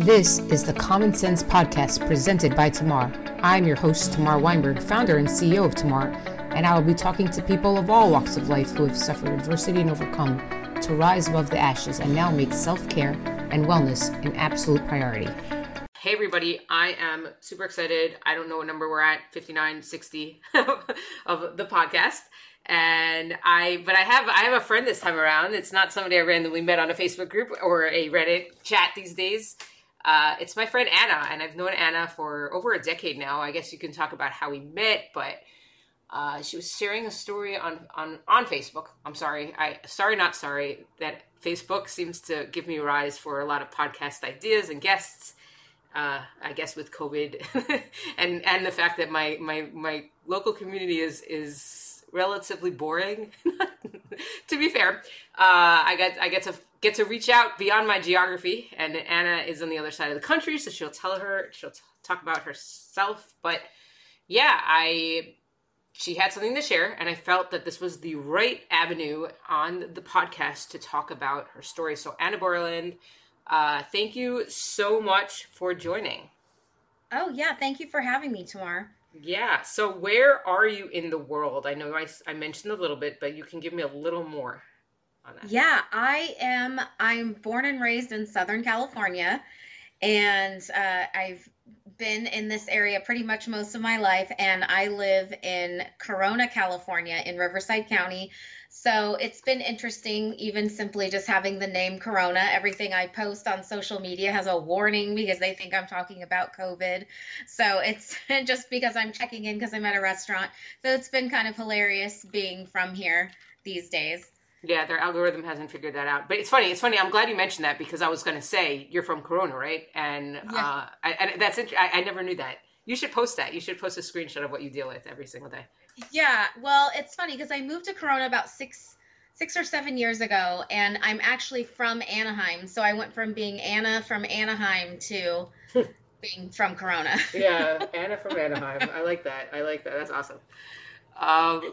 This is the Common Sense Podcast presented by Tamar. I'm your host, Tamar Weinberg, founder and CEO of Tamar, and I will be talking to people of all walks of life who have suffered adversity and overcome to rise above the ashes and now make self-care and wellness an absolute priority. Hey everybody, I am super excited. I don't know what number we're at, 59, 60 of the podcast. And I have a friend this time around. It's not somebody I randomly met on a Facebook group or a Reddit chat these days. It's my friend Anna, and I've known Anna for over a decade now. I guess you can talk about how we met, but she was sharing a story on Facebook. I'm sorry. Not sorry that Facebook seems to give me rise for a lot of podcast ideas and guests. I guess with COVID and the fact that my local community is relatively boring. To be fair, I get to reach out beyond my geography, and Anna is on the other side of the country, so she'll talk about herself. But yeah, she had something to share, and I felt that this was the right avenue on the podcast to talk about her story. So Anna Borland, thank you so much for joining. Oh yeah, thank you for having me, Tamar. Yeah. So where are you in the world? I know I mentioned a little bit, but you can give me a little more. Yeah, I'm born and raised in Southern California, and I've been in this area pretty much most of my life, and I live in Corona, California, in Riverside County. So it's been interesting, even simply just having the name Corona. Everything I post on social media has a warning because they think I'm talking about COVID. So it's just because I'm checking in because I'm at a restaurant. So it's been kind of hilarious being from here these days. Yeah, their algorithm hasn't figured that out. But it's funny. I'm glad you mentioned that because I was going to say you're from Corona, right? And yeah. That's interesting. I never knew that. You should post that. You should post a screenshot of what you deal with every single day. Yeah, well, it's funny because I moved to Corona about six or seven years ago, and I'm actually from Anaheim. So I went from being Anna from Anaheim to being from Corona. Yeah, Anna from Anaheim. I like that. That's awesome.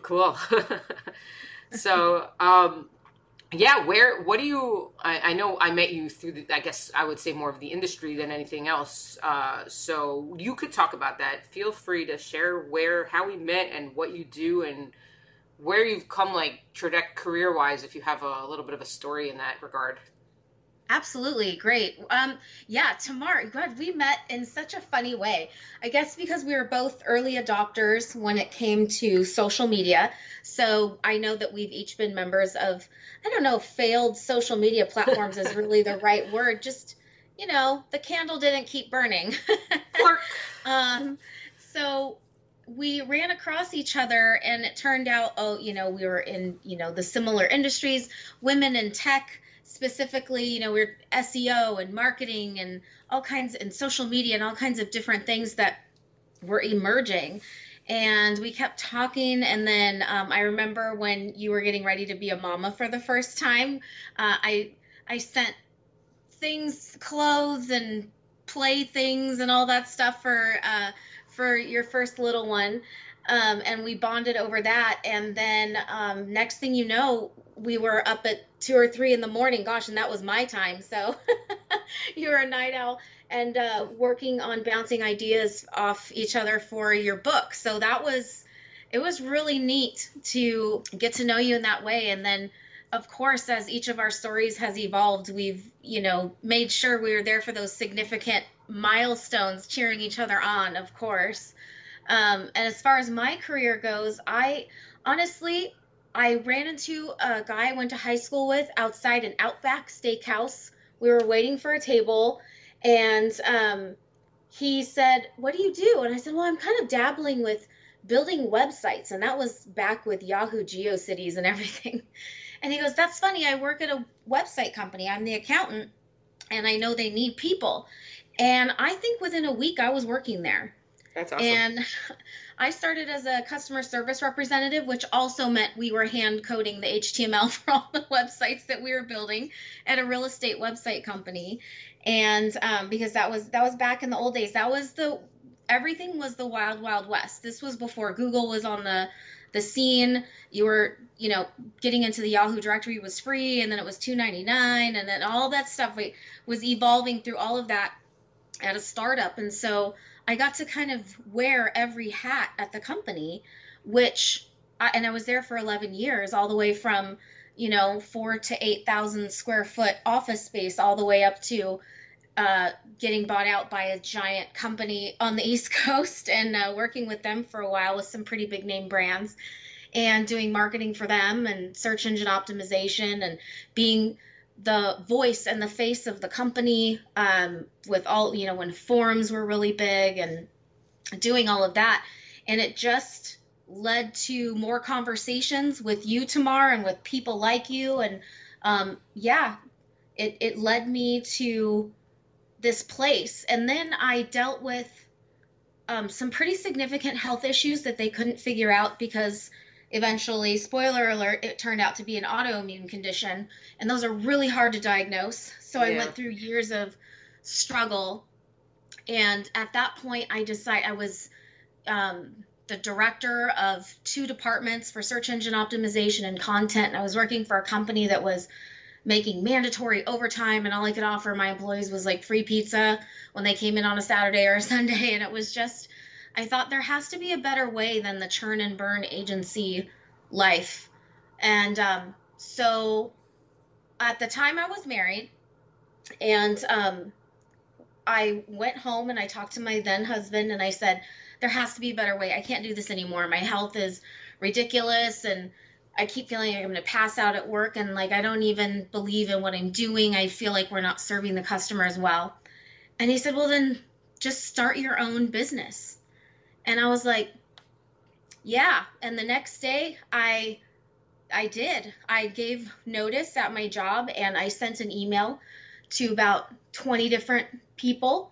Cool. So, yeah, what do you, I know I met you through I guess I would say more of the industry than anything else. So you could talk about that. Feel free to share how we met and what you do and where you've come, like career wise, if you have a little bit of a story in that regard. Absolutely. Great. Yeah, Tamar, God, we met in such a funny way, I guess, because we were both early adopters when it came to social media. So I know that we've each been members of, I don't know, failed social media platforms is really the right word. Just, the candle didn't keep burning. So we ran across each other, and it turned out, we were in, the similar industries, women in tech. Specifically, we're SEO and marketing and all kinds and social media and all kinds of different things that were emerging. And we kept talking. And then I remember when you were getting ready to be a mama for the first time, I sent things, clothes and playthings and all that stuff for your first little one. And we bonded over that. And then next thing you know, we were up at 2 or 3 in the morning. Gosh, and that was my time. So you were a night owl and working on bouncing ideas off each other for your book. So it was really neat to get to know you in that way. And then, of course, as each of our stories has evolved, we've, made sure we were there for those significant milestones, cheering each other on, of course. And as far as my career goes, I ran into a guy I went to high school with outside an Outback Steakhouse. We were waiting for a table, and he said, "What do you do?" And I said, "Well, I'm kind of dabbling with building websites." And that was back with Yahoo GeoCities and everything. And he goes, "That's funny. I work at a website company. I'm the accountant, and I know they need people." And I think within a week I was working there. That's awesome. And I started as a customer service representative, which also meant we were hand coding the HTML for all the websites that we were building at a real estate website company. And because that was back in the old days, everything was the wild, wild west. This was before Google was on the scene. You were, getting into the Yahoo directory was free, and then it was $2.99, and then all that stuff was evolving through all of that. at a startup. And so I got to kind of wear every hat at the company, and I was there for 11 years, all the way from, 4,000 to 8,000 square foot office space, all the way up to getting bought out by a giant company on the East Coast and working with them for a while with some pretty big name brands and doing marketing for them and search engine optimization and being the voice and the face of the company, with all, when forums were really big and doing all of that. And it just led to more conversations with you, Tamar, and with people like you. And, it led me to this place. And then I dealt with, some pretty significant health issues that they couldn't figure out, because eventually, spoiler alert, it turned out to be an autoimmune condition, and those are really hard to diagnose. So I went through years of struggle, and at that point, I decided I was the director of 2 departments for search engine optimization and content, and I was working for a company that was making mandatory overtime, and all I could offer my employees was like free pizza when they came in on a Saturday or a Sunday, and it was just... I thought there has to be a better way than the churn and burn agency life. And so at the time I was married, and I went home and I talked to my then husband and I said, there has to be a better way. I can't do this anymore. My health is ridiculous and I keep feeling like I'm going to pass out at work, and like I don't even believe in what I'm doing. I feel like we're not serving the customer as well. And he said, well, then just start your own business. And I was like, yeah. And the next day I did. I gave notice at my job and I sent an email to about 20 different people.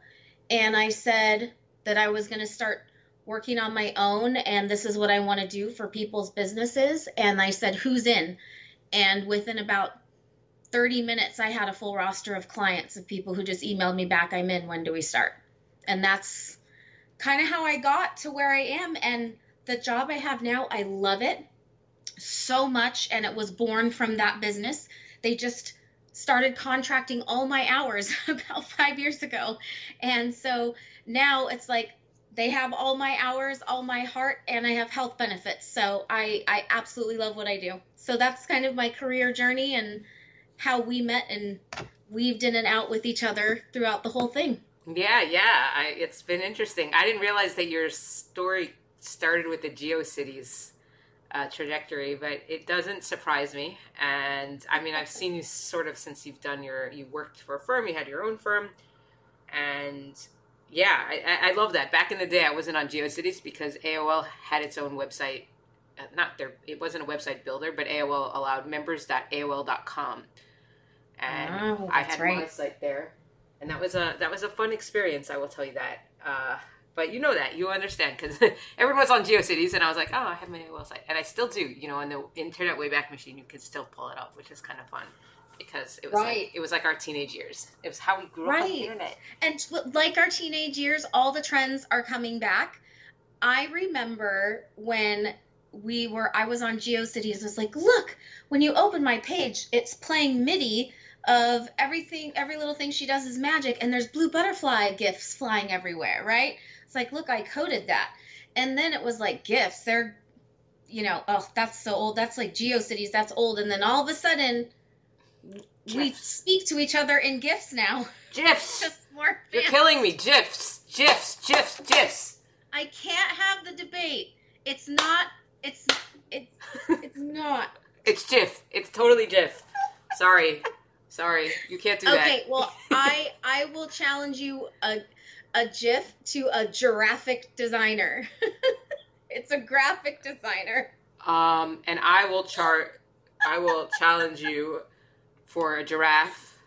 And I said that I was going to start working on my own, and this is what I want to do for people's businesses. And I said, who's in? And within about 30 minutes, I had a full roster of clients, of people who just emailed me back, I'm in, when do we start? And that's kind of how I got to where I am. And the job I have now, I love it so much. And it was born from that business. They just started contracting all my hours about 5 years ago. And so now it's like they have all my hours, all my heart, and I have health benefits. So I absolutely love what I do. So that's kind of my career journey and how we met and weaved in and out with each other throughout the whole thing. Yeah. It's been interesting. I didn't realize that your story started with the GeoCities trajectory, but it doesn't surprise me. And I mean, I've seen you sort of since you've done you worked for a firm, you had your own firm. And yeah, I love that. Back in the day, I wasn't on GeoCities because AOL had its own website. It wasn't a website builder, but AOL allowed members.aol.com. And I had my site there. And that was a fun experience, I will tell you that. But you know that, you understand, because everyone was on GeoCities, and I was like, oh, I have my AOL site. And I still do, on the Internet Wayback Machine, you can still pull it up, which is kind of fun, because it was like our teenage years. It was how we grew up on the internet. And like our teenage years, all the trends are coming back. I remember when I was on GeoCities, I was like, look, when you open my page, it's playing MIDI of everything, every little thing she does is magic, and there's blue butterfly gifs flying everywhere, right? It's like, look, I coded that. And then it was like gifs, they're, that's so old. That's like GeoCities, that's old. And then all of a sudden, we speak to each other in gifs now. GIFs. Just more fans. You're killing me. GIFs, GIFs, GIFs, GIFs. I can't have the debate. It's not. It's GIF. It's totally GIF. Sorry, you can't do that. Okay, well, I will challenge you a GIF to a graphic designer. It's a graphic designer. And I will challenge you for a giraffe.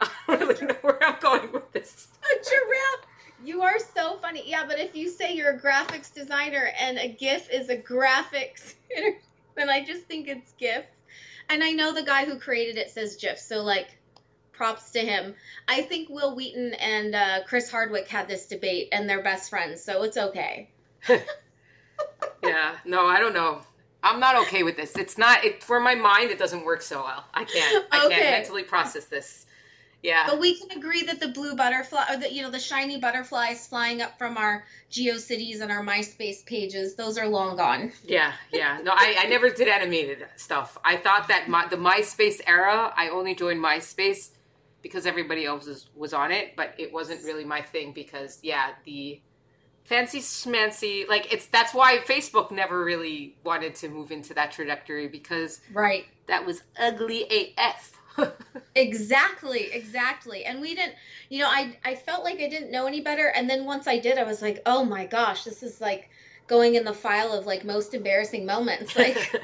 I don't really know where I'm going with this. A giraffe. You are so funny. Yeah, but if you say you're a graphics designer and a GIF is a graphics, then I just think it's GIF. And I know the guy who created it says GIF, so, props to him. I think Will Wheaton and Chris Hardwick had this debate, and they're best friends, so it's okay. Yeah. No, I don't know. I'm not okay with this. For my mind, it doesn't work so well. I can't mentally process this. Yeah. But we can agree that the blue butterfly, or the, you know, the shiny butterflies flying up from our GeoCities and our MySpace pages, those are long gone. Yeah, yeah. No, I never did animated stuff. I thought that the MySpace era, I only joined MySpace because everybody else was on it, but it wasn't really my thing because, yeah, the fancy schmancy, like, it's, that's why Facebook never really wanted to move into that trajectory because right, that was ugly AF. Exactly. And we didn't, you know, I felt like I didn't know any better. And then once I did, I was like, oh my gosh, this is like going in the file of like most embarrassing moments. Like,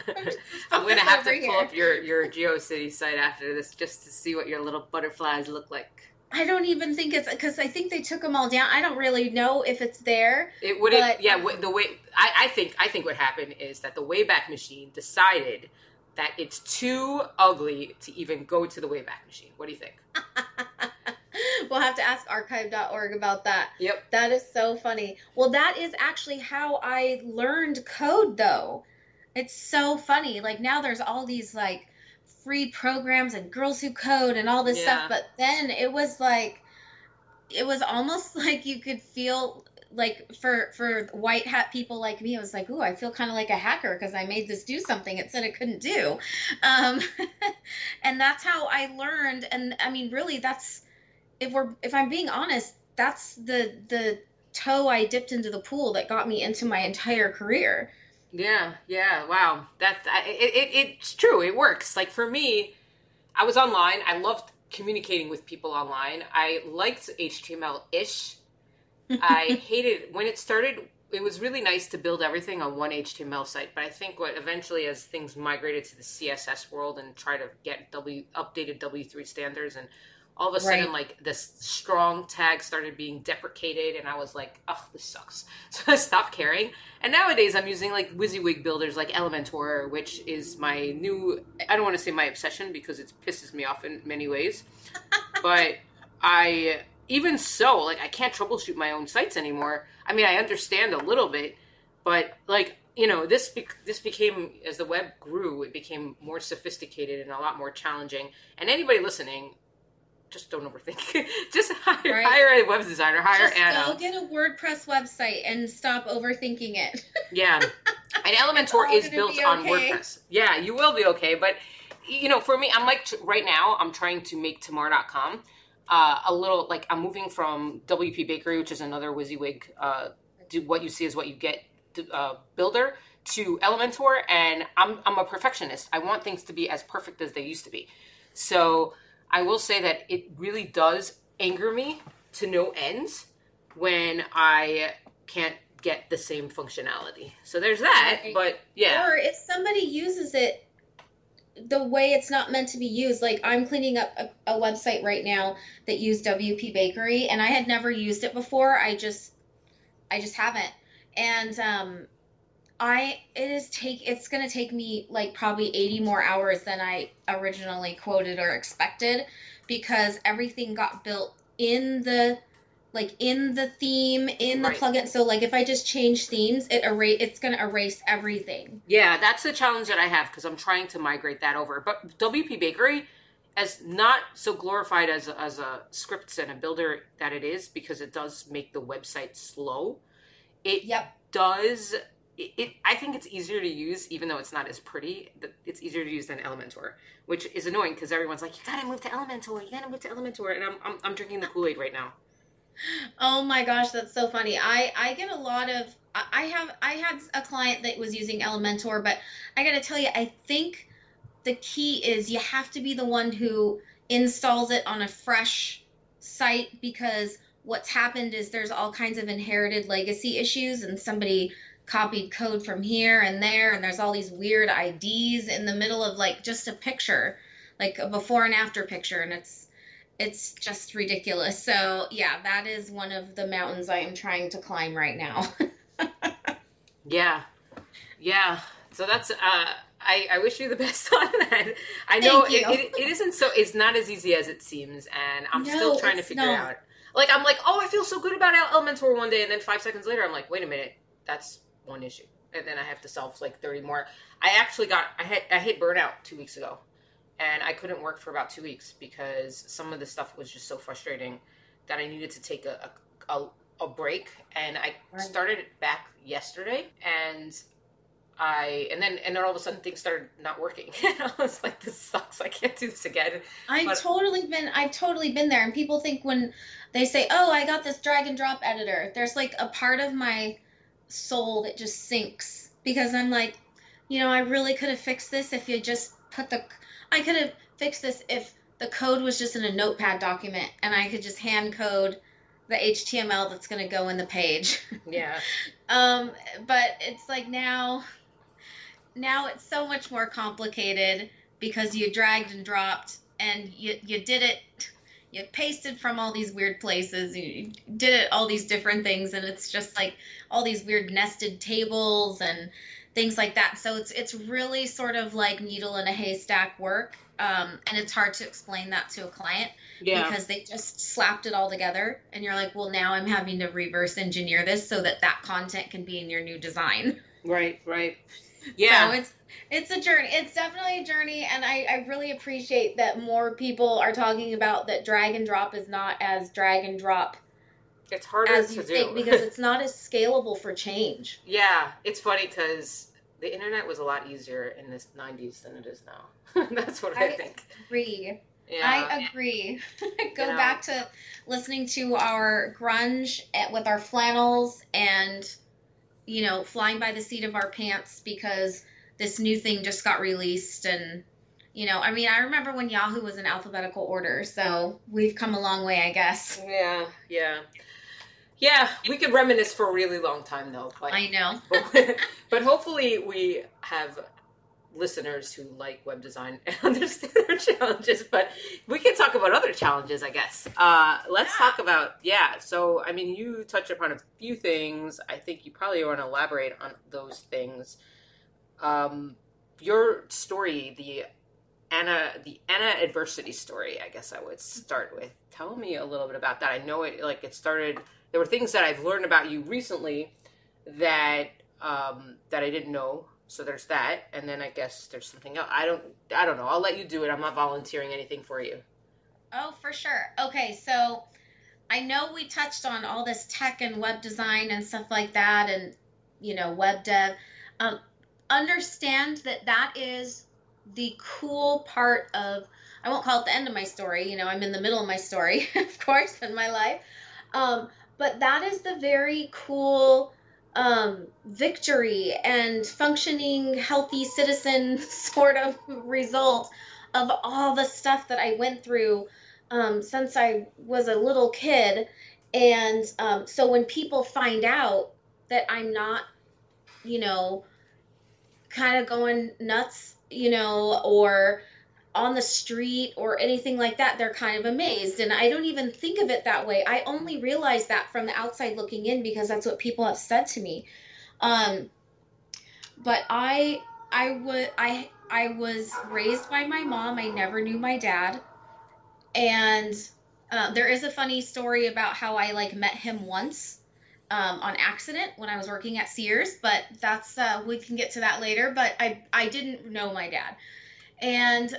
I'm going to have to pull up your GeoCity site after this just to see what your little butterflies look like. I don't even think it's, because I think they took them all down. I don't really know if it's there. It wouldn't, but, yeah, the way, I think what happened is that the Wayback Machine decided that it's too ugly to even go to the Wayback Machine. What do you think? We'll have to ask archive.org about that. Yep. That is so funny. Well, that is actually how I learned code, though. It's so funny. Like, now there's all these, like, free programs and Girls Who Code and all this stuff. But then it was, like, it was almost like you could feel... like for white hat people like me, I was like, ooh, I feel kind of like a hacker because I made this do something it said it couldn't do. And that's how I learned. And I mean, really, that's, if I'm being honest, that's the toe I dipped into the pool that got me into my entire career. Yeah. Yeah. Wow. That's, it's true. It works. Like for me, I was online. I loved communicating with people online. I liked HTML-ish. I hated when it started. It was really nice to build everything on one HTML site, but I think what eventually, as things migrated to the CSS world and try to get updated W3 standards, and all of a sudden, like this strong tag started being deprecated, and I was like, "Oh, this sucks." So I stopped caring. And nowadays, I'm using like WYSIWYG builders, like Elementor, which is my new—I don't want to say my obsession because it pisses me off in many ways, but I. Even so, like, I can't troubleshoot my own sites anymore. I mean, I understand a little bit, but, like, you know, this became, as the web grew, it became more sophisticated and a lot more challenging. And anybody listening, just don't overthink. Just hire a web designer, Anna. Just go get a WordPress website and stop overthinking it. Yeah. And Elementor is built on WordPress. Yeah, you will be okay. But, you know, for me, I'm like, right now, I'm trying to make Tamar.com. A little, like, I'm moving from WP Bakery, which is another WYSIWYG, do what you see is what you get, builder, to Elementor, and I'm a perfectionist. I want things to be as perfect as they used to be. So I will say that it really does anger me to no ends when I can't get the same functionality. So there's that, but yeah. Or if somebody uses it the way it's not meant to be used. Like, I'm cleaning up a website right now that used WP Bakery, and I had never used it before. I just haven't. And it's going to take me like probably 80 more hours than I originally quoted or expected, because everything got built in the theme, in the plugin. So like if I just change themes, it's going to erase everything. Yeah, that's the challenge that I have because I'm trying to migrate that over. But WP Bakery is not so glorified as a scripts and a builder that it is, because it does make the website slow. It does. It I think it's easier to use, even though it's not as pretty. It's easier to use than Elementor, which is annoying because everyone's like, you got to move to Elementor. And I'm drinking the Kool-Aid right now. Oh my gosh, that's so funny. I get a lot of, I had a client that was using Elementor, but I got to tell you, I think the key is you have to be the one who installs it on a fresh site, because what's happened is there's all kinds of inherited legacy issues, and somebody copied code from here and there, and there's all these weird IDs in the middle of like just a picture, like a before and after picture, and it's just ridiculous. So yeah, that is one of the mountains I am trying to climb right now. Yeah. So that's, I wish you the best on that. I know it isn't so, it's not as easy as it seems. And I'm still trying to figure it out. Like, I'm like, oh, I feel so good about Elementor one day. And then 5 seconds later, I'm like, wait a minute, that's one issue. And then I have to solve like 30 more. I hit burnout 2 weeks ago. And I couldn't work for about 2 weeks because some of the stuff was just so frustrating that I needed to take a break. And I started it back yesterday, and then all of a sudden things started not working. I was like, this sucks. I can't do this again. I've totally been there. And people think when they say, oh, I got this drag and drop editor, there's like a part of my soul that just sinks, because I'm like, you know, I really could have fixed this if you just put the, I could have fixed this if the code was just in a notepad document and I could just hand code the HTML that's going to go in the page. Yeah. But it's like now it's so much more complicated because you dragged and dropped and you did it, you pasted from all these weird places, you did it all these different things, and it's just like all these weird nested tables and things like that. So it's really sort of like needle in a haystack work, and it's hard to explain that to a client. Yeah. Because they just slapped it all together, and you're like, well, now I'm having to reverse engineer this so that content can be in your new design. Right. Yeah. So it's a journey. It's definitely a journey, and I really appreciate that more people are talking about that drag and drop is not as drag and drop. It's harder as you to think do. Because it's not as scalable for change. Yeah. It's funny because the internet was a lot easier in the 90s than it is now. That's what I think. Agree. Yeah. I agree. Go back to listening to our grunge with our flannels and, you know, flying by the seat of our pants because this new thing just got released. And, you know, I mean, I remember when Yahoo was in alphabetical order, so we've come a long way, I guess. Yeah, we could reminisce for a really long time, though. Like, I know. But hopefully we have listeners who like web design and understand their challenges, but we can talk about other challenges, I guess. Let's talk about, so, I mean, you touched upon a few things. I think you probably want to elaborate on those things. Your story, the Anna adversity story, I guess I would start with. Tell me a little bit about that. I know it started, there were things that I've learned about you recently that I didn't know. So there's that, and then I guess there's something else. I don't know. I'll let you do it. I'm not volunteering anything for you. Oh, for sure. Okay, so I know we touched on all this tech and web design and stuff like that, and you know, web dev. Understand that is the cool part of. I won't call it the end of my story. You know, I'm in the middle of my story, of course, in my life. But that is the very cool. Victory and functioning, healthy citizen sort of result of all the stuff that I went through since I was a little kid. And so when people find out that I'm not, you know, kind of going nuts, you know, or on the street or anything like that, they're kind of amazed. And I don't even think of it that way. I only realized that from the outside looking in because that's what people have said to me. But I was raised by my mom. I never knew my dad. And there is a funny story about how I like met him once on accident when I was working at Sears, but that's we can get to that later. But I didn't know my dad. And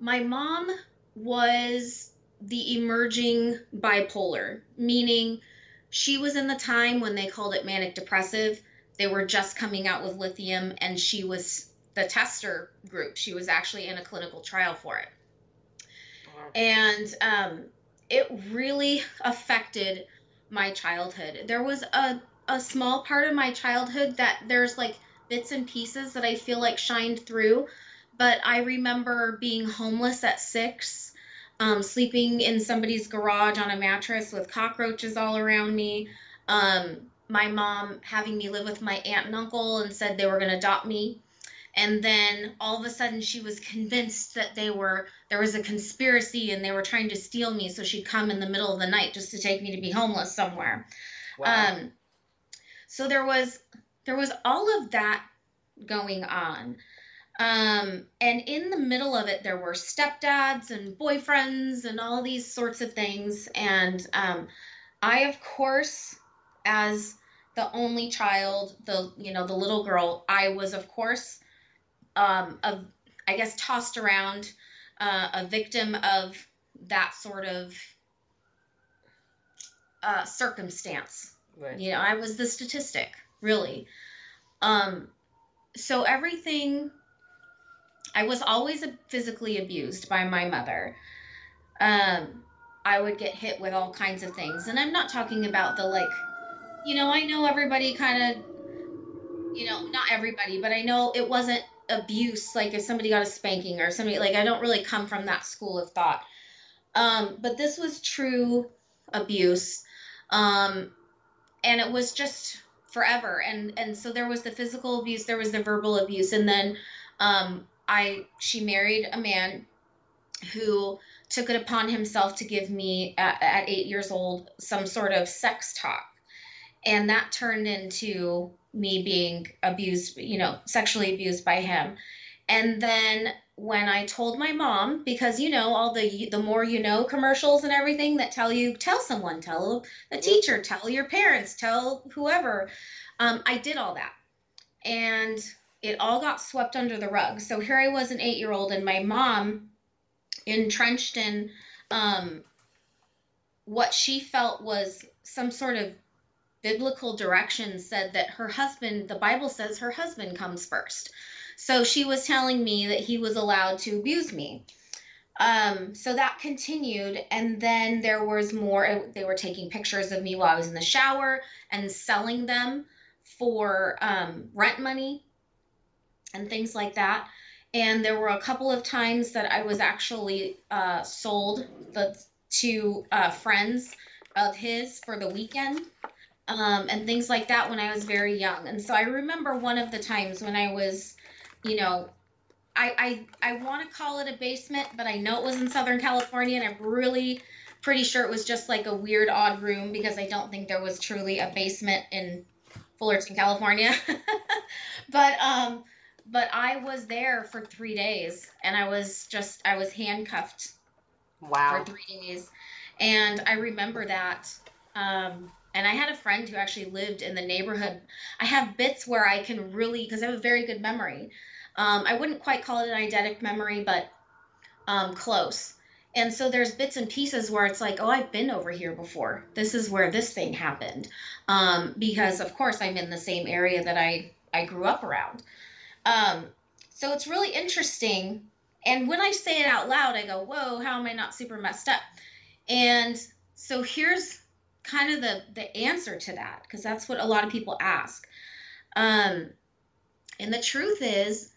my mom was the emerging bipolar, meaning she was in the time when they called it manic depressive. They were just coming out with lithium, and she was the tester group. She was actually in a clinical trial for it. Wow. And it really affected my childhood. There was a small part of my childhood that there's like bits and pieces that I feel like shined through, but I remember being homeless at 6, sleeping in somebody's garage on a mattress with cockroaches all around me, my mom having me live with my aunt and uncle and said they were going to adopt me, and then all of a sudden she was convinced that there was a conspiracy and they were trying to steal me, so she'd come in the middle of the night just to take me to be homeless somewhere. Wow. So there was all of that going on. And in the middle of it, there were stepdads and boyfriends and all these sorts of things. And I, of course, as the only child, the little girl, I was, of course, I guess, tossed around, a victim of that sort of circumstance. Right. You know, I was the statistic, really. So everything, I was always physically abused by my mother. I would get hit with all kinds of things. And I'm not talking about the, like, you know, I know everybody kind of, you know, not everybody, but I know it wasn't abuse. Like if somebody got a spanking or somebody, like, I don't really come from that school of thought. But this was true abuse. And it was just forever. And so there was the physical abuse, there was the verbal abuse. And then, she married a man who took it upon himself to give me at 8 years old, some sort of sex talk. And that turned into me being abused, you know, sexually abused by him. And then when I told my mom, because, you know, all the more, you know, commercials and everything that tell you, tell someone, tell the teacher, tell your parents, tell whoever. I did all that. And it all got swept under the rug. So here I was, an 8-year-old, and my mom entrenched in what she felt was some sort of biblical direction, said that her husband, the Bible says her husband comes first. So she was telling me that he was allowed to abuse me. So that continued. And then there was more, they were taking pictures of me while I was in the shower and selling them for rent money and things like that. And there were a couple of times that I was actually sold to friends of his for the weekend, and things like that when I was very young. And so I remember one of the times when I was, you know, I want to call it a basement, but I know it was in Southern California, and I'm really pretty sure it was just like a weird, odd room, because I don't think there was truly a basement in Fullerton, California. But I was there for 3 days, and I was handcuffed. Wow. For 3 days. And I remember that. And I had a friend who actually lived in the neighborhood. I have bits where I can really, because I have a very good memory. I wouldn't quite call it an eidetic memory, but close. And so there's bits and pieces where it's like, oh, I've been over here before. This is where this thing happened. Because, of course, I'm in the same area that I grew up around. So it's really interesting. And when I say it out loud, I go, whoa, how am I not super messed up? And so here's kind of the answer to that, because that's what a lot of people ask. And the truth is,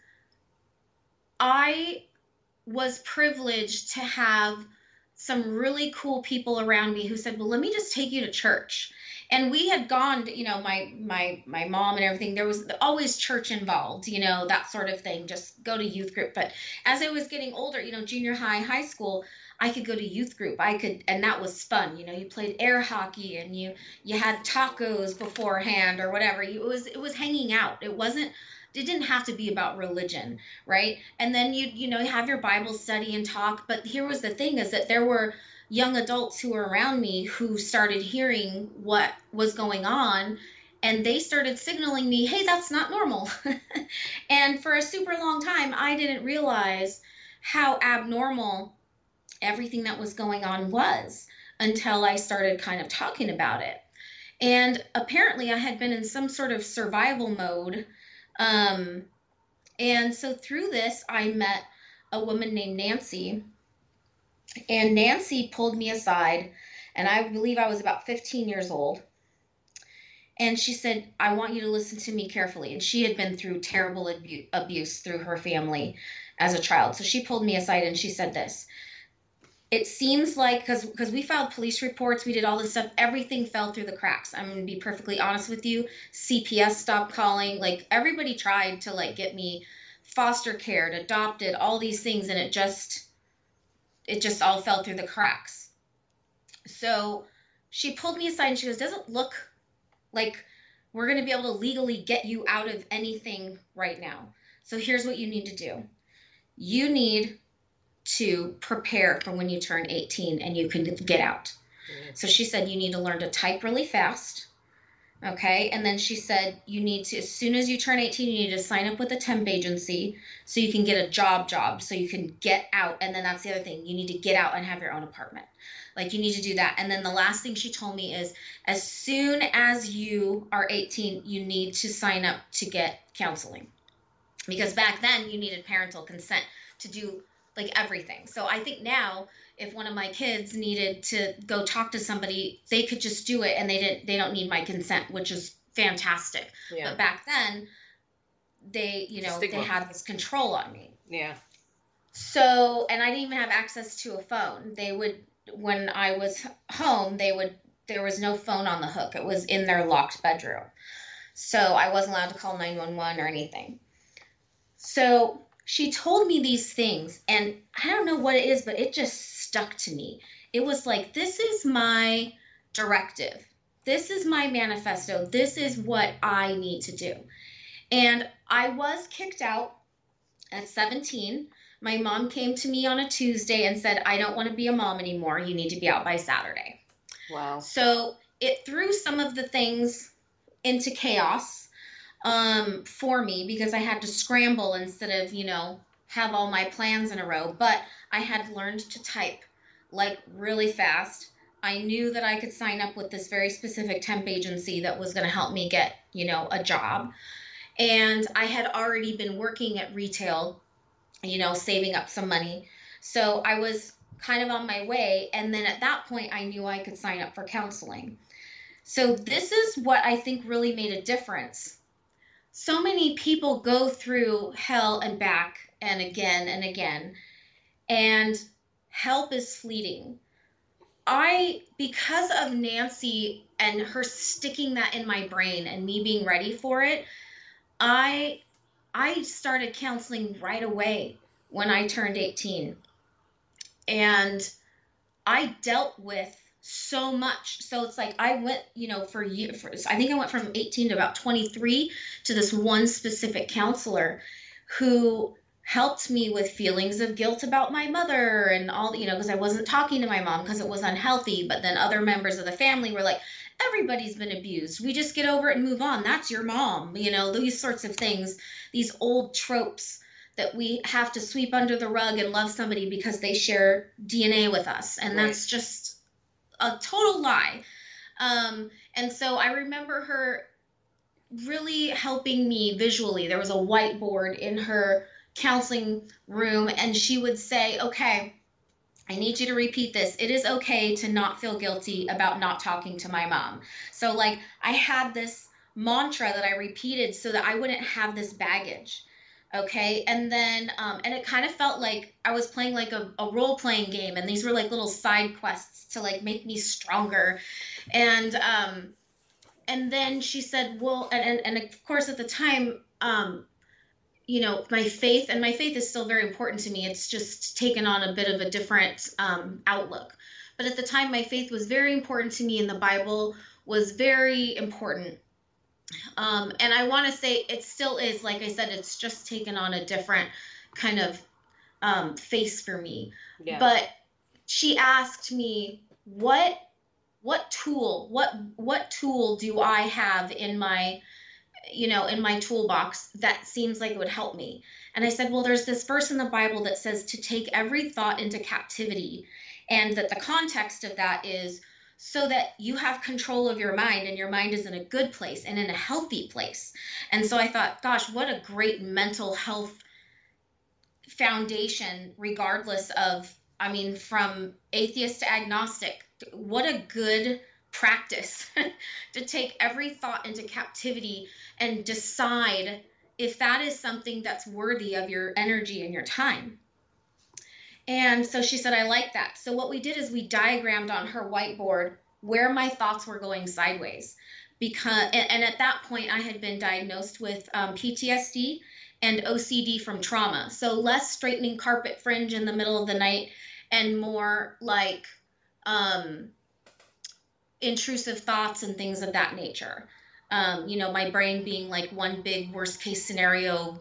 I was privileged to have some really cool people around me who said, well, let me just take you to church. And we had gone, you know, my mom and everything, there was always church involved, you know, that sort of thing, just go to youth group. But as I was getting older, you know, junior high, high school, I could go to youth group. And that was fun. You know, you played air hockey, and you had tacos beforehand or whatever. It was hanging out. It didn't have to be about religion, right? And then you know, have your Bible study and talk. But here was the thing, is that there were young adults who were around me who started hearing what was going on, and they started signaling me, hey, that's not normal. And for a super long time, I didn't realize how abnormal everything that was going on was until I started kind of talking about it. And apparently I had been in some sort of survival mode. And so through this, I met a woman named Nancy, and Nancy pulled me aside, and I believe I was about 15 years old. And she said, I want you to listen to me carefully. And she had been through terrible abuse through her family as a child. So she pulled me aside and she said this. It seems like, because we filed police reports, we did all this stuff, everything fell through the cracks. I'm going to be perfectly honest with you. CPS stopped calling. Like, everybody tried to, like, get me foster cared, adopted, all these things, and it just all fell through the cracks. So she pulled me aside and she goes, doesn't look like we're going to be able to legally get you out of anything right now. So here's what you need to do. You need to prepare for when you turn 18 and you can get out. So she said, you need to learn to type really fast. Okay. And then she said, you need to, as soon as you turn 18, you need to sign up with a temp agency so you can get a job so you can get out. And then that's the other thing. You need to get out and have your own apartment. Like, you need to do that. And then the last thing she told me is, as soon as you are 18, you need to sign up to get counseling, because back then you needed parental consent to do like everything. So I think now, if one of my kids needed to go talk to somebody, they could just do it, and they don't need my consent, which is fantastic. Yeah. But back then, they had this control on me. Yeah. So, and I didn't even have access to a phone. When I was home, there was no phone on the hook. It was in their locked bedroom. So I wasn't allowed to call 911 or anything. So she told me these things, and I don't know what it is, but it just stuck to me. It was like, this is my directive. This is my manifesto. This is what I need to do. And I was kicked out at 17. My mom came to me on a Tuesday and said, I don't want to be a mom anymore. You need to be out by Saturday. Wow. So it threw some of the things into chaos for me, because I had to scramble instead of, have all my plans in a row. But I had learned to type like really fast. I knew that I could sign up with this very specific temp agency that was going to help me get, a job. And I had already been working at retail, saving up some money. So I was kind of on my way. And then at that point, I knew I could sign up for counseling. So this is what I think really made a difference. So many people go through hell and back and again, and help is fleeting. Because of Nancy and her sticking that in my brain and me being ready for it, I started counseling right away when I turned 18, and I dealt with so much. So it's like I went, for years, I think I went from 18 to about 23 to this one specific counselor who helped me with feelings of guilt about my mother and all, because I wasn't talking to my mom because it was unhealthy. But then other members of the family were like, everybody's been abused. We just get over it and move on. That's your mom. These sorts of things, these old tropes that we have to sweep under the rug and love somebody because they share DNA with us. And right. That's just a total lie. And so I remember her really helping me visually. There was a whiteboard in her counseling room, and she would say, okay, I need you to repeat this. It is okay to not feel guilty about not talking to my mom. So like I had this mantra that I repeated so that I wouldn't have this baggage. Okay. And then, and it kind of felt like I was playing like a role-playing game, and these were like little side quests to like make me stronger. And then she said, well, and of course at the time, my faith is still very important to me. It's just taken on a bit of a different, outlook, but at the time my faith was very important to me, and the Bible was very important. And I want to say it still is, like I said, it's just taken on a different kind of face for me. Yeah. But she asked me, what tool do I have in my, in my toolbox that seems like it would help me? And I said, well, there's this verse in the Bible that says to take every thought into captivity, and that the context of that is so that you have control of your mind, and your mind is in a good place and in a healthy place. And so I thought, gosh, what a great mental health foundation, regardless of, from atheist to agnostic, what a good practice to take every thought into captivity and decide if that is something that's worthy of your energy and your time. And so she said, I like that. So what we did is we diagrammed on her whiteboard where my thoughts were going sideways, and at that point I had been diagnosed with PTSD and OCD from trauma. So less straightening carpet fringe in the middle of the night and more like intrusive thoughts and things of that nature. My brain being like one big worst case scenario,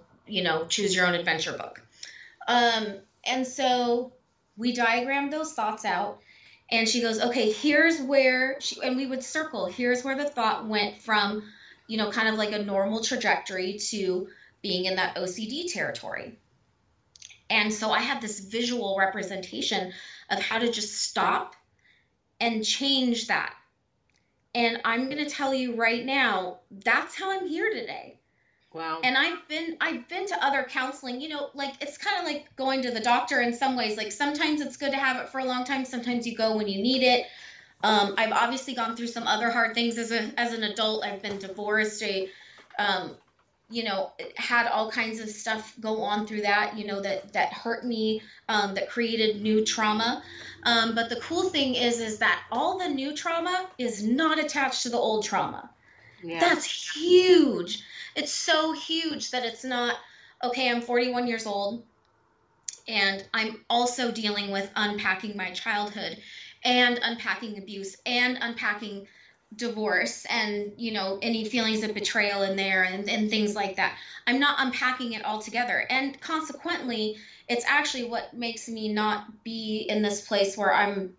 choose your own adventure book. And so we diagrammed those thoughts out, And she goes, okay, here's where she, and we would circle, here's where the thought went from, you know, kind of like a normal trajectory to being in that OCD territory. And so I had this visual representation of how to just stop and change that. And I'm going to tell you right now, that's how I'm here today. Wow. And I've been to other counseling, you know, like it's kind of like going to the doctor in some ways. Like sometimes it's good to have it for a long time. Sometimes you go when you need it. I've obviously gone through some other hard things as an adult. I've been divorced. You know, had all kinds of stuff go on through that, you know, that hurt me, that created new trauma. But the cool thing is that all the new trauma is not attached to the old trauma. Yeah. That's huge. It's so huge that it's not, okay, I'm 41 years old and I'm also dealing with unpacking my childhood and unpacking abuse and unpacking divorce and, you know, any feelings of betrayal in there and things like that. I'm not unpacking it all together. And consequently, it's actually what makes me not be in this place where I'm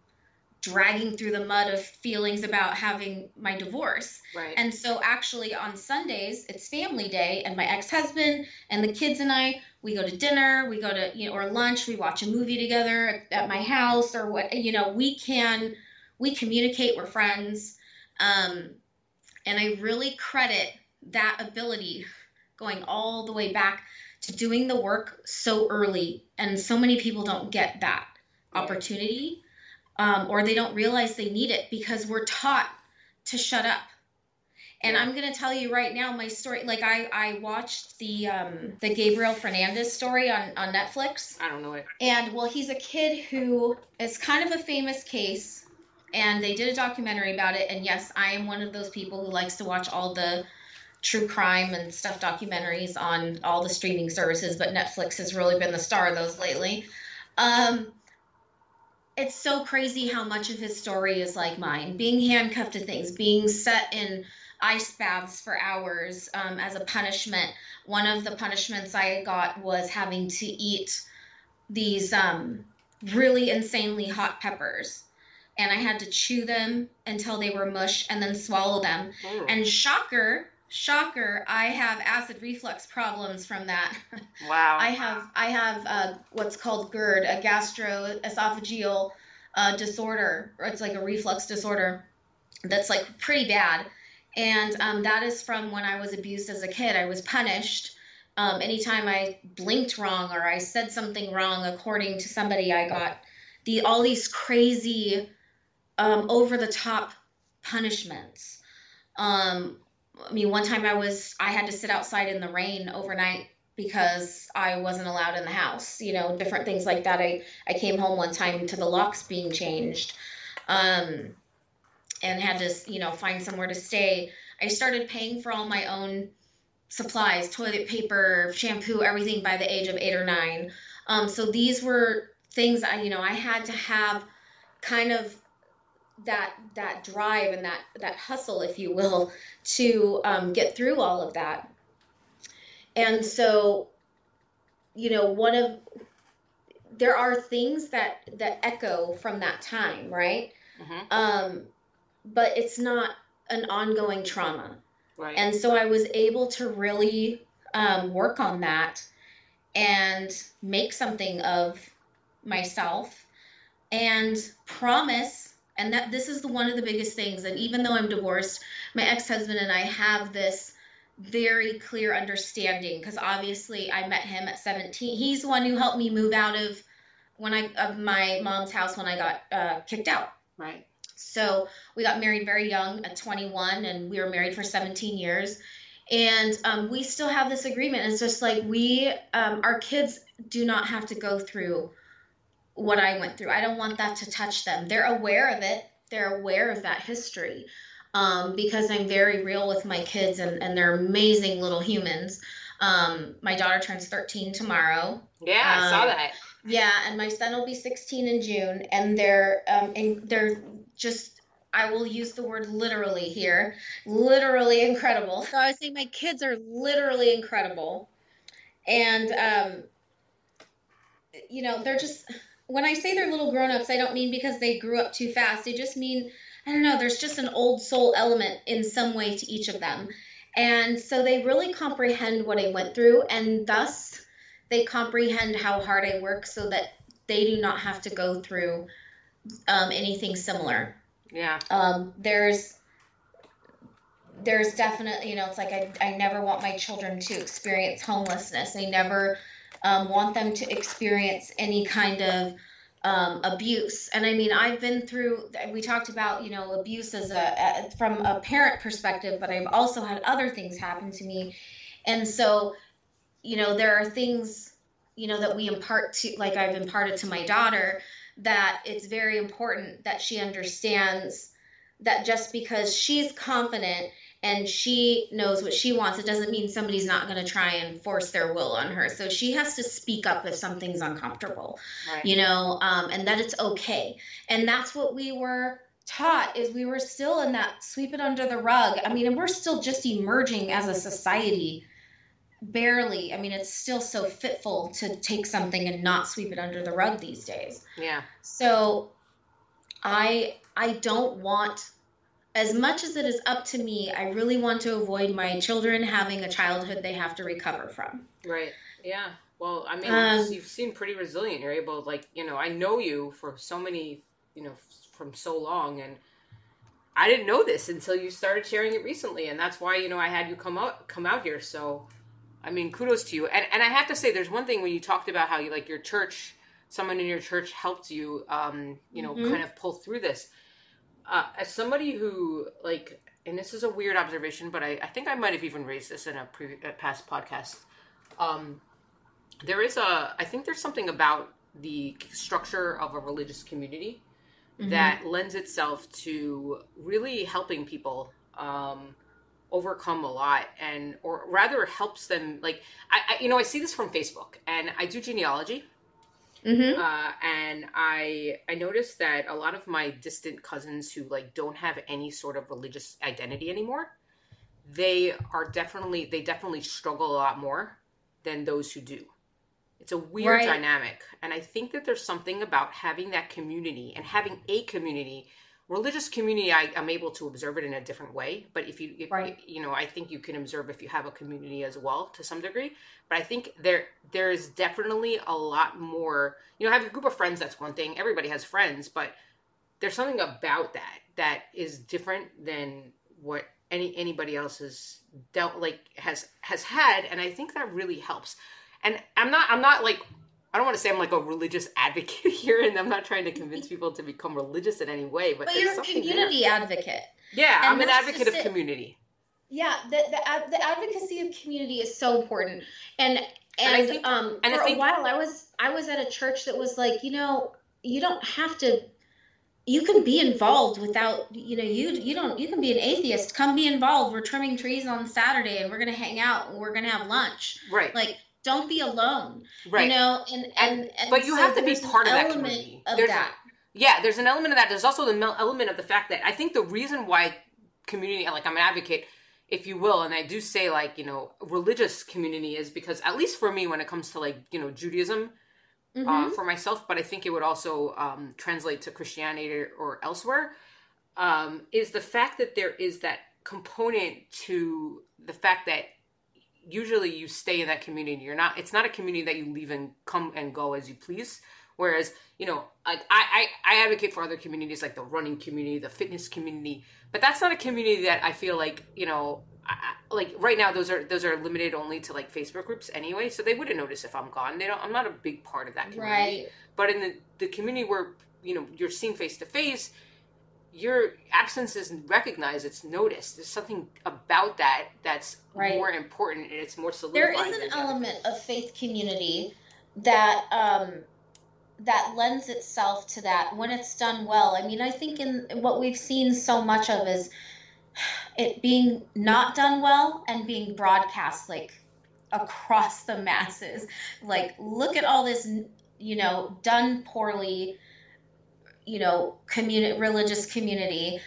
dragging through the mud of feelings about having my divorce. Right. And so actually on Sundays, it's family day and my ex-husband and the kids and I, we go to dinner, we go to, you know, or lunch, we watch a movie together at my house or what, you know, we communicate, we're friends. And I really credit that ability going all the way back to doing the work so early. And so many people don't get that opportunity, or they don't realize they need it because we're taught to shut up. And I'm going to tell you right now, my story, like I watched the Gabriel Fernandez story on Netflix. I don't know it. And well, he's a kid who is kind of a famous case. And they did a documentary about it. And yes, I am one of those people who likes to watch all the true crime and stuff documentaries on all the streaming services. But Netflix has really been the star of those lately. It's so crazy how much of his story is like mine. Being handcuffed to things, being set in ice baths for hours as a punishment. One of the punishments I got was having to eat these really insanely hot peppers. And I had to chew them until they were mush and then swallow them. Oh. And shocker, I have acid reflux problems from that. Wow. I have what's called GERD, a gastroesophageal disorder. It's like a reflux disorder that's like pretty bad. And that is from when I was abused as a kid. I was punished. Anytime I blinked wrong or I said something wrong, according to somebody, I got all these crazy over-the-top punishments. I mean, one time I had to sit outside in the rain overnight because I wasn't allowed in the house, you know, different things like that. I came home one time to the locks being changed and had to, you know, find somewhere to stay. I started paying for all my own supplies, toilet paper, shampoo, everything by the age of 8 or 9. So these were things I had to have kind of that drive and that hustle, if you will, to get through all of that. And so, you know, there are things that echo from that time, right? Uh-huh. But it's not an ongoing trauma. Right. And so I was able to really work on that and make something of myself and promise. And that this is one of the biggest things. And even though I'm divorced, my ex-husband and I have this very clear understanding because obviously I met him at 17. He's the one who helped me move out of my mom's house when I got kicked out. Right. So we got married very young at 21 and we were married for 17 years. And we still have this agreement. It's just like our kids do not have to go through what I went through. I don't want that to touch them. They're aware of it. They're aware of that history because I'm very real with my kids and they're amazing little humans. My daughter turns 13 tomorrow. Yeah, I saw that. Yeah, and my son will be 16 in June, and they're just, I will use the word literally here, literally incredible. So I would say my kids are literally incredible. And, you know, they're just... when I say they're little grown-ups, I don't mean because they grew up too fast. I just mean, I don't know, there's just an old soul element in some way to each of them. And so they really comprehend what I went through, and thus they comprehend how hard I work so that they do not have to go through anything similar. Yeah. There's definitely, you know, it's like I never want my children to experience homelessness. I never want them to experience any kind of abuse. And I mean, I've been through, we talked about, you know, abuse as from a parent perspective, but I've also had other things happen to me. And so, you know, there are things, you know, that we impart to, like I've imparted to my daughter, that it's very important that she understands that just because she's confident and she knows what she wants, it doesn't mean somebody's not going to try and force their will on her. So she has to speak up if something's uncomfortable, right. You know, and that it's okay. And that's what we were taught, is we were still in that sweep it under the rug. I mean, and we're still just emerging as a society, barely. I mean, it's still so fitful to take something and not sweep it under the rug these days. Yeah. So I don't want, as much as it is up to me, I really want to avoid my children having a childhood they have to recover from. Right. Yeah. Well, I mean, you've seemed pretty resilient. You're able to, like, you know, I know you for so many, you know, from so long, and I didn't know this until you started sharing it recently. And that's why, you know, I had you come out here. So, I mean, kudos to you. And I have to say, there's one thing when you talked about how you, like, your church, someone in your church helped you, you know, kind of pull through this. As somebody who, like, and this is a weird observation, but I think I might have even raised this in a past podcast. I think there's something about the structure of a religious community that lends itself to really helping people overcome a lot, and, or rather helps them, like, I you know, I see this from Facebook, and I do genealogy. And I noticed that a lot of my distant cousins who, like, don't have any sort of religious identity anymore, they definitely struggle a lot more than those who do. It's a weird right. dynamic. And I think that there's something about having that community and having a community, religious community. I'm able to observe it in a different way, but you know, I think you can observe if you have a community as well to some degree. But I think there is definitely a lot more, you know, having a group of friends, that's one thing. Everybody has friends, but there's something about that is different than what anybody else has dealt, like, has had. And I think that really helps. And I'm not like, I don't want to say I'm like a religious advocate here, and I'm not trying to convince people to become religious in any way, but you're a community advocate. Yeah, I'm an advocate of community. Yeah, the advocacy of community is so important. And I think, for a while, I was at a church that was like, you know, you don't have to, you can be involved without, you know, you can be an atheist. Come be involved. We're trimming trees on Saturday, and we're gonna hang out, and we're gonna have lunch. Right. Like, don't be alone. Right. You know, and but you have to be part of that community. There's an element of that. There's also the element of the fact that I think the reason why community, like, I'm an advocate, if you will, and I do say, like, you know, religious community, is because, at least for me, when it comes to, like, you know, Judaism, for myself, but I think it would also translate to Christianity or elsewhere, is the fact that there is that component to the fact that usually you stay in that community. It's not a community that you leave and come and go as you please. Whereas, you know, I advocate for other communities, like the running community, the fitness community, but that's not a community that I feel like, you know, like right now, those are limited only to, like, Facebook groups anyway. So they wouldn't notice if I'm gone. I'm not a big part of that community, right. But in the community where, you know, you're seen face to face, your absence is recognized. It's noticed. There's something about that that's right. more important, and it's more solidified. There is an element of faith community that that lends itself to that when it's done well. I mean, I think in what we've seen so much of is it being not done well and being broadcast, like, across the masses. Like, look at all this, you know, done poorly, you know, religious community,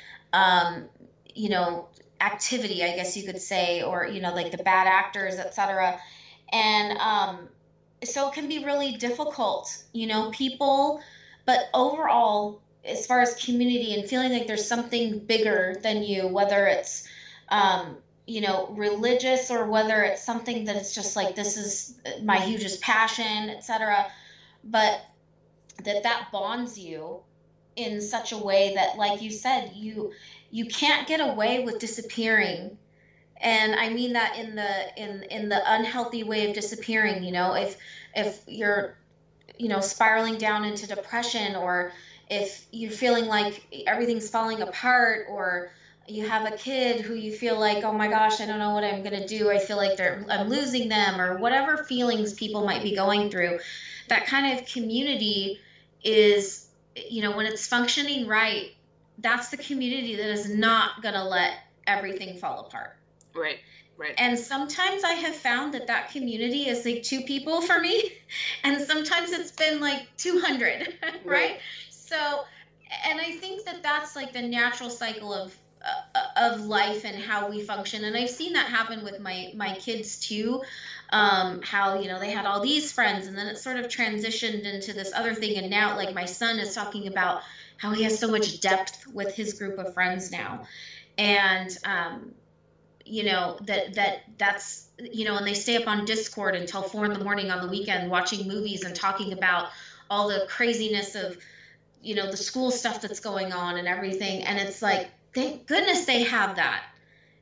you know, activity, I guess you could say, or, you know, like the bad actors, etc. And So it can be really difficult, you know, people, but overall, as far as community and feeling like there's something bigger than you, whether it's, you know, religious or whether it's something that it's just like, this is my hugest passion, etc. But that bonds you in such a way that, like you said, you can't get away with disappearing. And I mean that in the unhealthy way of disappearing, you know, if you're, you know, spiraling down into depression, or if you're feeling like everything's falling apart, or you have a kid who you feel like, oh my gosh, I don't know what I'm going to do. I feel like I'm losing them, or whatever feelings people might be going through. That kind of community is, you know, when it's functioning right, that's the community that is not going to let everything fall apart. Right, right. And sometimes I have found that community is like two people for me, and sometimes it's been like 200, right? So, and I think that's like the natural cycle of life and how we function. And I've seen that happen with my kids too, how, you know, they had all these friends, and then it sort of transitioned into this other thing. And now, like, my son is talking about how he has so much depth with his group of friends now. And, you know, that's, you know, and they stay up on Discord until 4 a.m. on the weekend, watching movies and talking about all the craziness of, you know, the school stuff that's going on and everything. And it's like, thank goodness they have that.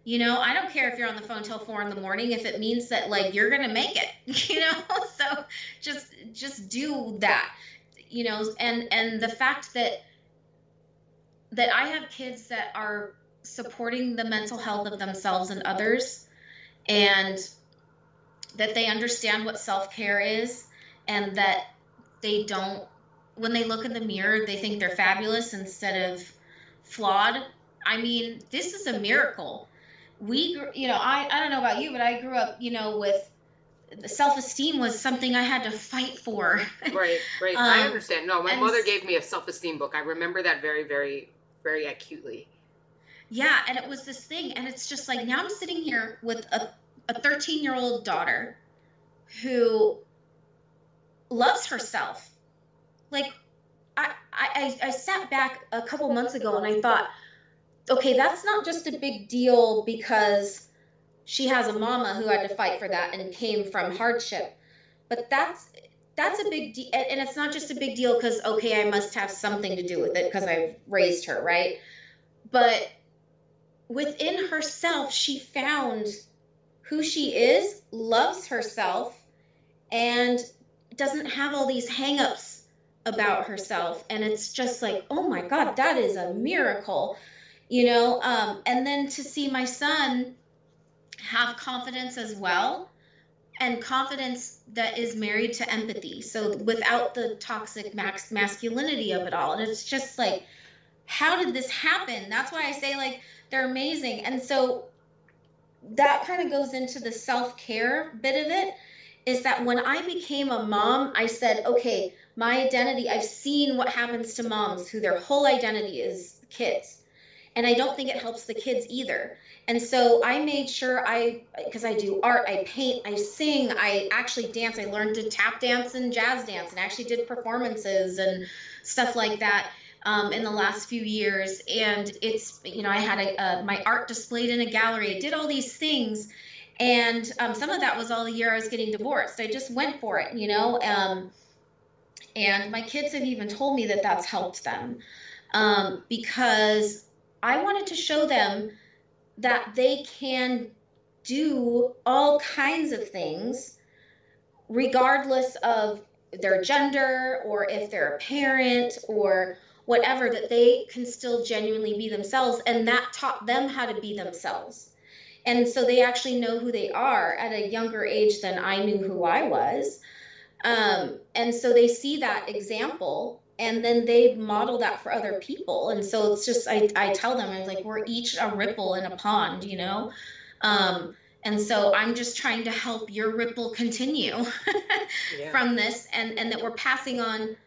You know, I don't care if you're on the phone till 4 a.m. if it means that, like, you're going to make it, you know? So just do that, you know? And the fact that I have kids that are supporting the mental health of themselves and others, and that they understand what self-care is, and that they don't, when they look in the mirror, they think they're fabulous instead of flawed. I mean, this is a miracle. You know, I don't know about you, but I grew up, you know, with self-esteem was something I had to fight for. Right. I understand. No, my mother gave me a self-esteem book. I remember that very, very, very acutely. Yeah, and it was this thing, and it's just like, now I'm sitting here with a 13-year-old daughter who loves herself. Like, I sat back a couple months ago and I thought, okay, that's not just a big deal because she has a mama who had to fight for that and came from hardship. But that's a big deal, and it's not just a big deal because, okay, I must have something to do with it because I've raised her, right? But within herself, she found who she is, loves herself, and doesn't have all these hang-ups about herself. And it's just like, oh my God, that is a miracle, you know? And then to see my son have confidence as well, and confidence that is married to empathy. So without the toxic masculinity of it all. And it's just like, how did this happen? That's why I say, like, they're amazing. And so that kind of goes into the self-care bit of it, is that when I became a mom, I said, okay, my identity, I've seen what happens to moms who their whole identity is kids. And I don't think it helps the kids either. And so I made sure because I do art, I paint, I sing, I actually dance. I learned to tap dance and jazz dance, and actually did performances and stuff like that. In the last few years. And it's, you know, I had my art displayed in a gallery. I did all these things. And some of that was all the year I was getting divorced. I just went for it, you know. And my kids have even told me that's helped them, because I wanted to show them that they can do all kinds of things regardless of their gender, or if they're a parent, or whatever, that they can still genuinely be themselves. And that taught them how to be themselves. And so they actually know who they are at a younger age than I knew who I was. And so they see that example, and then they model that for other people. And so it's just, I tell them, I'm like, we're each a ripple in a pond, you know? And so I'm just trying to help your ripple continue from this, and that we're passing on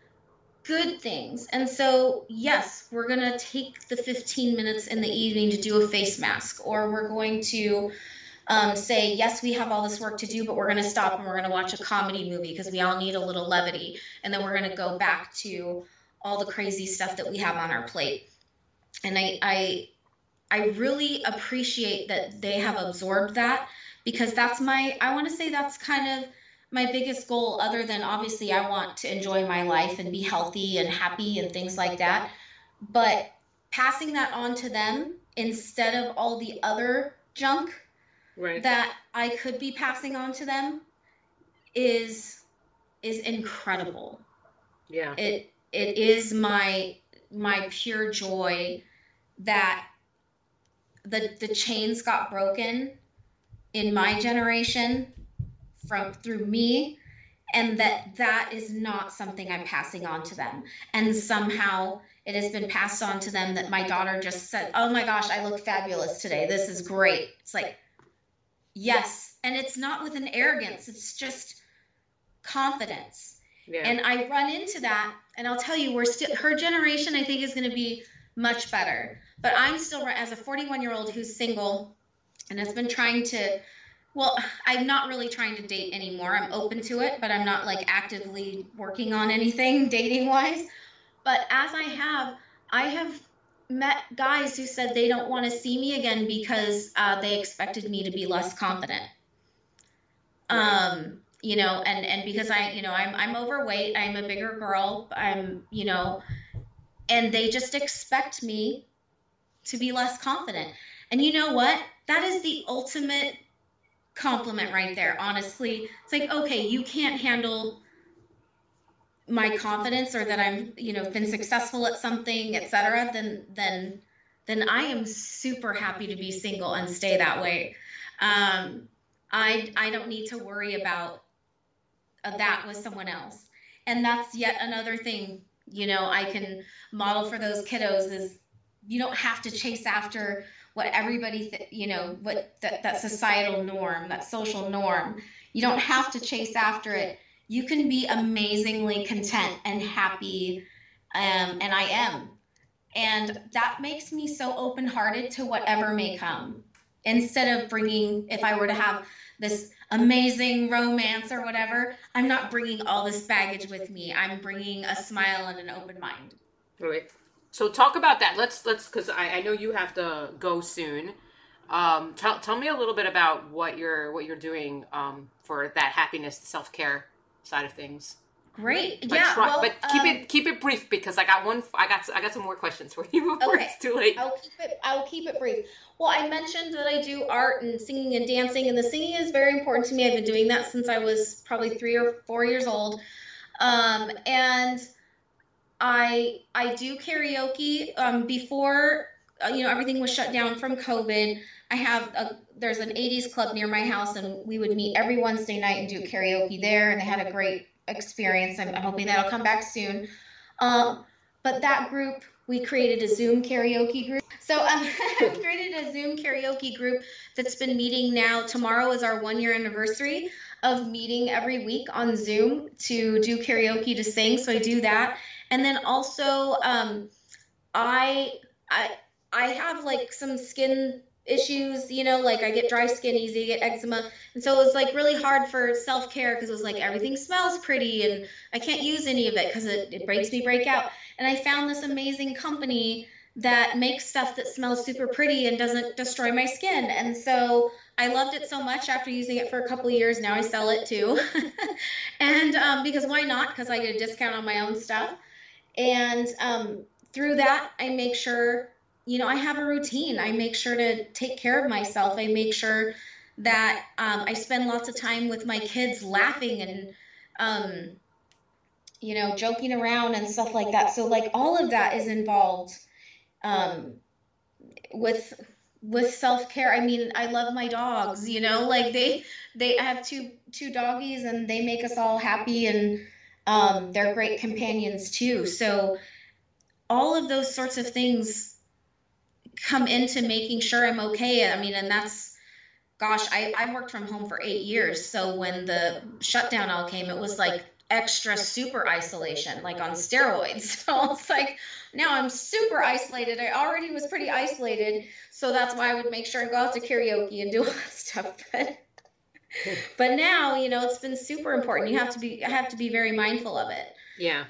good things. And so, yes, we're going to take the 15 minutes in the evening to do a face mask, or we're going to say, yes, we have all this work to do, but we're going to stop and we're going to watch a comedy movie because we all need a little levity. And then we're going to go back to all the crazy stuff that we have on our plate. And I really appreciate that they have absorbed that, because that's my, I want to say that's kind of my biggest goal, other than obviously I want to enjoy my life and be healthy and happy and things like that. But passing that on to them instead of all the other junk that I could be passing on to them is incredible. Yeah. It is my pure joy that the chains got broken in my generation through me, and that is not something I'm passing on to them. And somehow it has been passed on to them that my daughter just said, "Oh my gosh, I look fabulous today. This is great." It's like, yes. And it's not with an arrogance. It's just confidence. Yeah. And I run into that, and I'll tell you, we're still, her generation, I think, is going to be much better, but I'm still, as a 41-year-old who's single and has been trying to, well, I'm not really trying to date anymore. I'm open to it, but I'm not like actively working on anything dating wise. But as I have met guys who said they don't want to see me again because they expected me to be less confident. You know, and because I'm overweight, I'm a bigger girl, and they just expect me to be less confident. And you know what? That is the ultimate compliment right there, honestly. It's like, okay, you can't handle my confidence, or that I'm, been successful at something, etc. Then I am super happy to be single and stay that way. I don't need to worry about that with someone else. And that's yet another thing, I can model for those kiddos is you don't have to chase after what everybody, that societal norm, that social norm. You don't have to chase after it. You can be amazingly content and happy, and I am. And that makes me so open-hearted to whatever may come. Instead of bringing, if I were to have this amazing romance or whatever, I'm not bringing all this baggage with me. I'm bringing a smile and an open mind. All right. So talk about that. Let's because I know you have to go soon. Tell me a little bit about what you're doing for that happiness, self-care side of things. Great. But yeah. But keep it brief, because I got some more questions for you before it's too late. I'll keep it brief. Well, I mentioned that I do art and singing and dancing, and the singing is very important to me. I've been doing that since I was probably 3 or 4 years old. And I do karaoke. Before everything was shut down from COVID, I have there's an 80s club near my house, and we would meet every Wednesday night and do karaoke there, and they had a great experience. I'm hoping that'll come back soon. But that group, we created a Zoom karaoke group. So I've created a Zoom karaoke group that's been meeting now. Tomorrow is our 1-year anniversary of meeting every week on Zoom to do karaoke, to sing. So I do that. And then also, I have like some skin issues, like I get dry skin easy, I get eczema. And so it was like really hard for self-care, because it was like everything smells pretty and I can't use any of it because it breaks me break out. And I found this amazing company that makes stuff that smells super pretty and doesn't destroy my skin. And so I loved it so much after using it for a couple of years. Now I sell it too. And because why not? Because I get a discount on my own stuff. And through that, I make sure, I have a routine. I make sure to take care of myself. I make sure that I spend lots of time with my kids laughing and, joking around and stuff like that. So like all of that is involved with self-care. I mean, I love my dogs, like I have two doggies, and they make us all happy, and they're great companions too. So all of those sorts of things come into making sure I'm okay. I mean, and that's, gosh, I worked from home for 8 years. So when the shutdown all came, it was like extra super isolation, like on steroids. So it's like, now I'm super isolated. I already was pretty isolated. So that's why I would make sure I go out to karaoke and do all that stuff. But now, you know, it's been super important. You have to be very mindful of it. Yeah.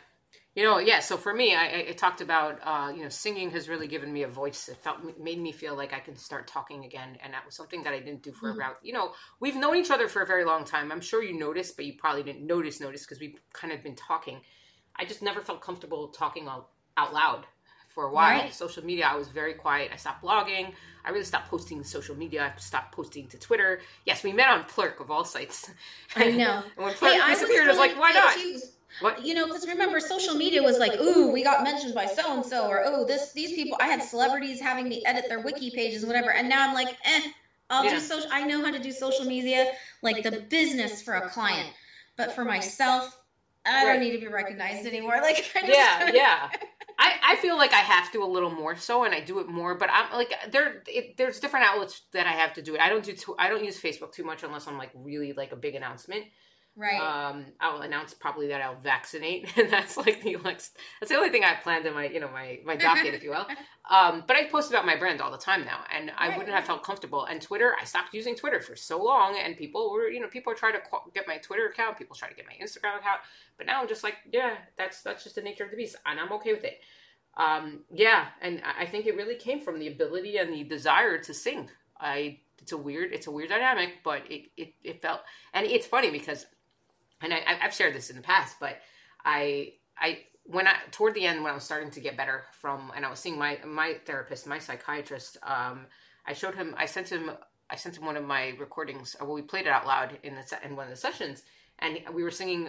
You know, yeah. So for me, I talked about, you know, singing has really given me a voice. It made me feel like I can start talking again. And that was something that I didn't do for about, you know, we've known each other for a very long time. I'm sure you noticed, but you probably didn't notice because we've kind of been talking. I just never felt comfortable talking out loud for a while. Right. Social media, I was very quiet. I stopped blogging. I really stopped posting to social media. I stopped posting to Twitter. Yes, we met on Plurk of all sites. I know. And when Plurk disappeared, I was like, why not? What? You know, because remember, social media was like, ooh, we got mentioned by so-and-so, or oh, these people, I had celebrities having me edit their wiki pages, whatever, and now I'm like, I'll do social, I know how to do social media, like the business for a client, but for myself, I don't need to be recognized anymore. Like, I just I feel like I have to a little more so, and I do it more, but I'm like, there's different outlets that I have to do it. I don't use Facebook too much unless I'm like really like a big announcement. Right. I'll announce probably that I'll vaccinate, and that's like that's the only thing I planned in my docket, if you will. But I post about my brand all the time now, and I wouldn't have felt comfortable. And Twitter, I stopped using Twitter for so long, and people try to get my Twitter account, people try to get my Instagram account, but now I'm just like, yeah, that's just the nature of the beast, and I'm okay with it. And I think it really came from the ability and the desire to sing. It's a weird dynamic, but it felt, and it's funny because. And I've shared this in the past, but toward the end, when I was starting to get better and I was seeing my therapist, my psychiatrist, I sent him one of my recordings. Well, we played it out loud in one of the sessions, and we were singing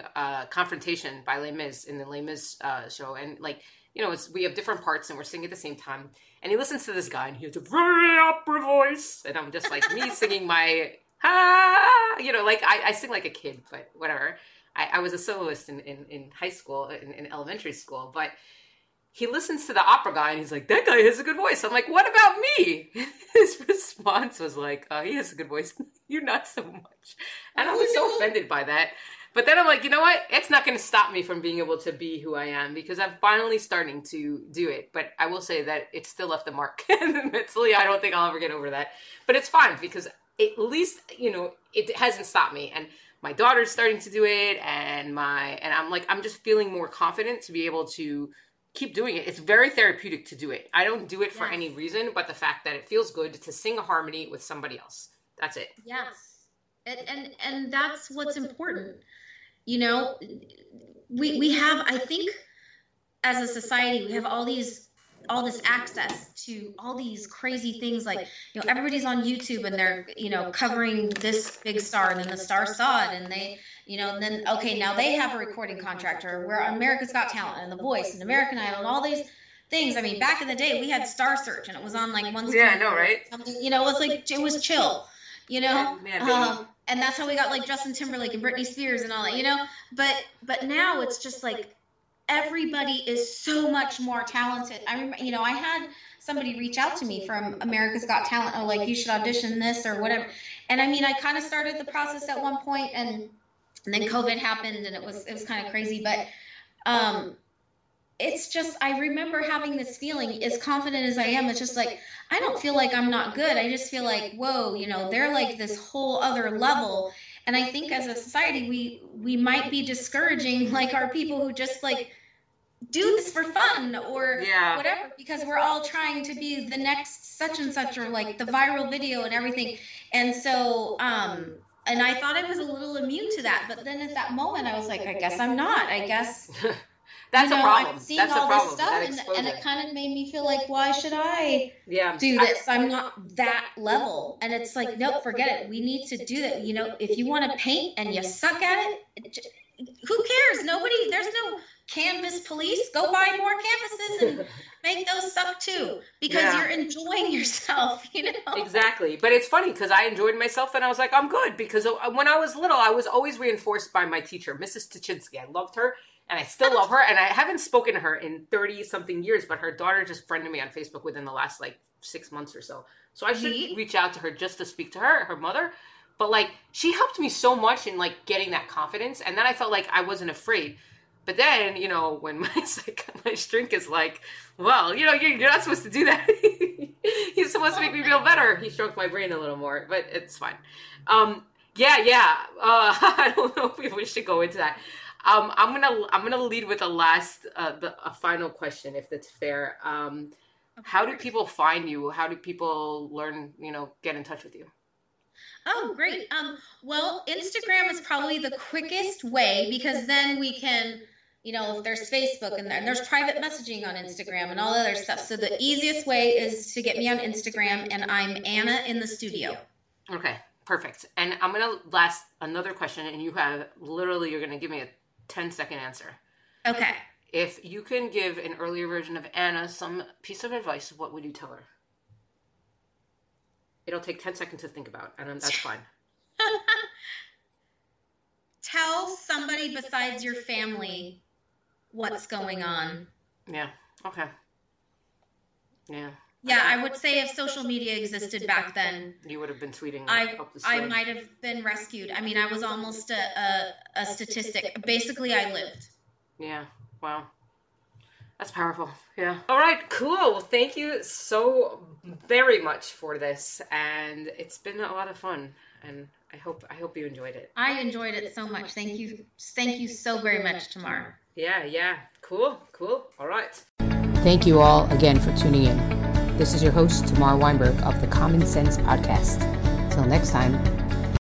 Confrontation by Les Mis in the Les Mis show. And like, you know, we have different parts and we're singing at the same time. And he listens to this guy and he has a very opera voice. And I'm just like me singing my... you know, like I sing like a kid, but whatever. I was a soloist in high school, in elementary school, but he listens to the opera guy and he's like, that guy has a good voice. I'm like, what about me? His response was like, he has a good voice. You not so much. And I was so offended by that. But then I'm like, you know what? It's not going to stop me from being able to be who I am because I'm finally starting to do it. But I will say that it still left a mark. Mentally, I don't think I'll ever get over that. But it's fine because... at least, you know, it hasn't stopped me. And my daughter's starting to do it. And I'm like, I'm just feeling more confident to be able to keep doing it. It's very therapeutic to do it. I don't do it for any reason, but the fact that it feels good to sing a harmony with somebody else. That's it. Yes. And that's what's important. You know, we have, I think as a society, we have all this access to all these crazy things, like, you know, everybody's on YouTube and they're, you know, covering this big star, and then the star saw it, and they, you know, and then okay, now they have a recording contract, or we're America's Got Talent and The Voice and American Idol and all these things. I mean, back in the day we had Star Search and it was on like one screen. Yeah, I know, right? You know, it's like it was chill, you know. And that's how we got like Justin Timberlake and Britney Spears and all that, you know. But now it's just like everybody is so much more talented. I remember, you know, I had somebody reach out to me from America's Got Talent, oh, like, you should audition this or whatever. And I mean, I kind of started the process at one point, and then COVID happened, and it was kind of crazy. But it's just, I remember having this feeling, as confident as I am, it's just like, I don't feel like I'm not good. I just feel like, whoa, you know, they're like this whole other level. And I think as a society, we might be discouraging like our people who just like do this for fun or whatever, because we're all trying to be the next such and such, or like the viral video and everything. And so, and I thought I was a little immune to that, but then at that moment I was like, I guess I'm not, I guess. That's, you know, a problem. I'm seeing that's all a problem. This stuff, and it kind of made me feel like, why should I do this? I'm not that level. And it's like, nope, forget it. We need to do that. You know, if you want to paint and you suck at it, who cares? Nobody, there's no canvas police. Go buy more canvases and make those suck too, because you're enjoying yourself, you know? Exactly. But it's funny because I enjoyed myself and I was like, I'm good, because when I was little, I was always reinforced by my teacher, Mrs. Tachinsky. I loved her. And I still love her, and I haven't spoken to her in 30-something years, but her daughter just friended me on Facebook within the last, like, 6 months or so. So I should reach out to her just to speak to her mother. But like, she helped me so much in like getting that confidence. And then I felt like I wasn't afraid. But then, you know, when my shrink is like, well, you know, you're not supposed to do that. He's supposed to make me feel better. He stroked my brain a little more, but it's fine. I don't know if we should go into that. I'm gonna lead with a final question, if that's fair. How do people find you? How do people learn, you know, get in touch with you? Oh, great. Well, Instagram is probably the quickest way, because then we can, you know, there's Facebook in there, and there's private messaging on Instagram and all other stuff. So the easiest way is to get me on Instagram, and I'm Anna in the studio. Okay, perfect. And I'm going to last another question, and you have literally, you're going to give me a 10-second answer. Okay. If you can give an earlier version of Anna some piece of advice, what would you tell her? It'll take 10 seconds to think about, and that's fine. Tell somebody besides your family what's going on. Yeah. Okay. Yeah. Yeah, I would say if social media existed back then, you would have been tweeting. Up the I might have been rescued. I mean, I was almost a statistic. Basically, I lived. Yeah. Wow. That's powerful. Yeah. All right. Cool. Well, thank you so very much for this. And it's been a lot of fun. And I hope you enjoyed it. I enjoyed it so much. Thank you. Thank you so very much, Tamar. Yeah. Yeah. Cool. Cool. All right. Thank you all again for tuning in. This is your host, Tamar Weinberg of the Common Sense Podcast. Till next time.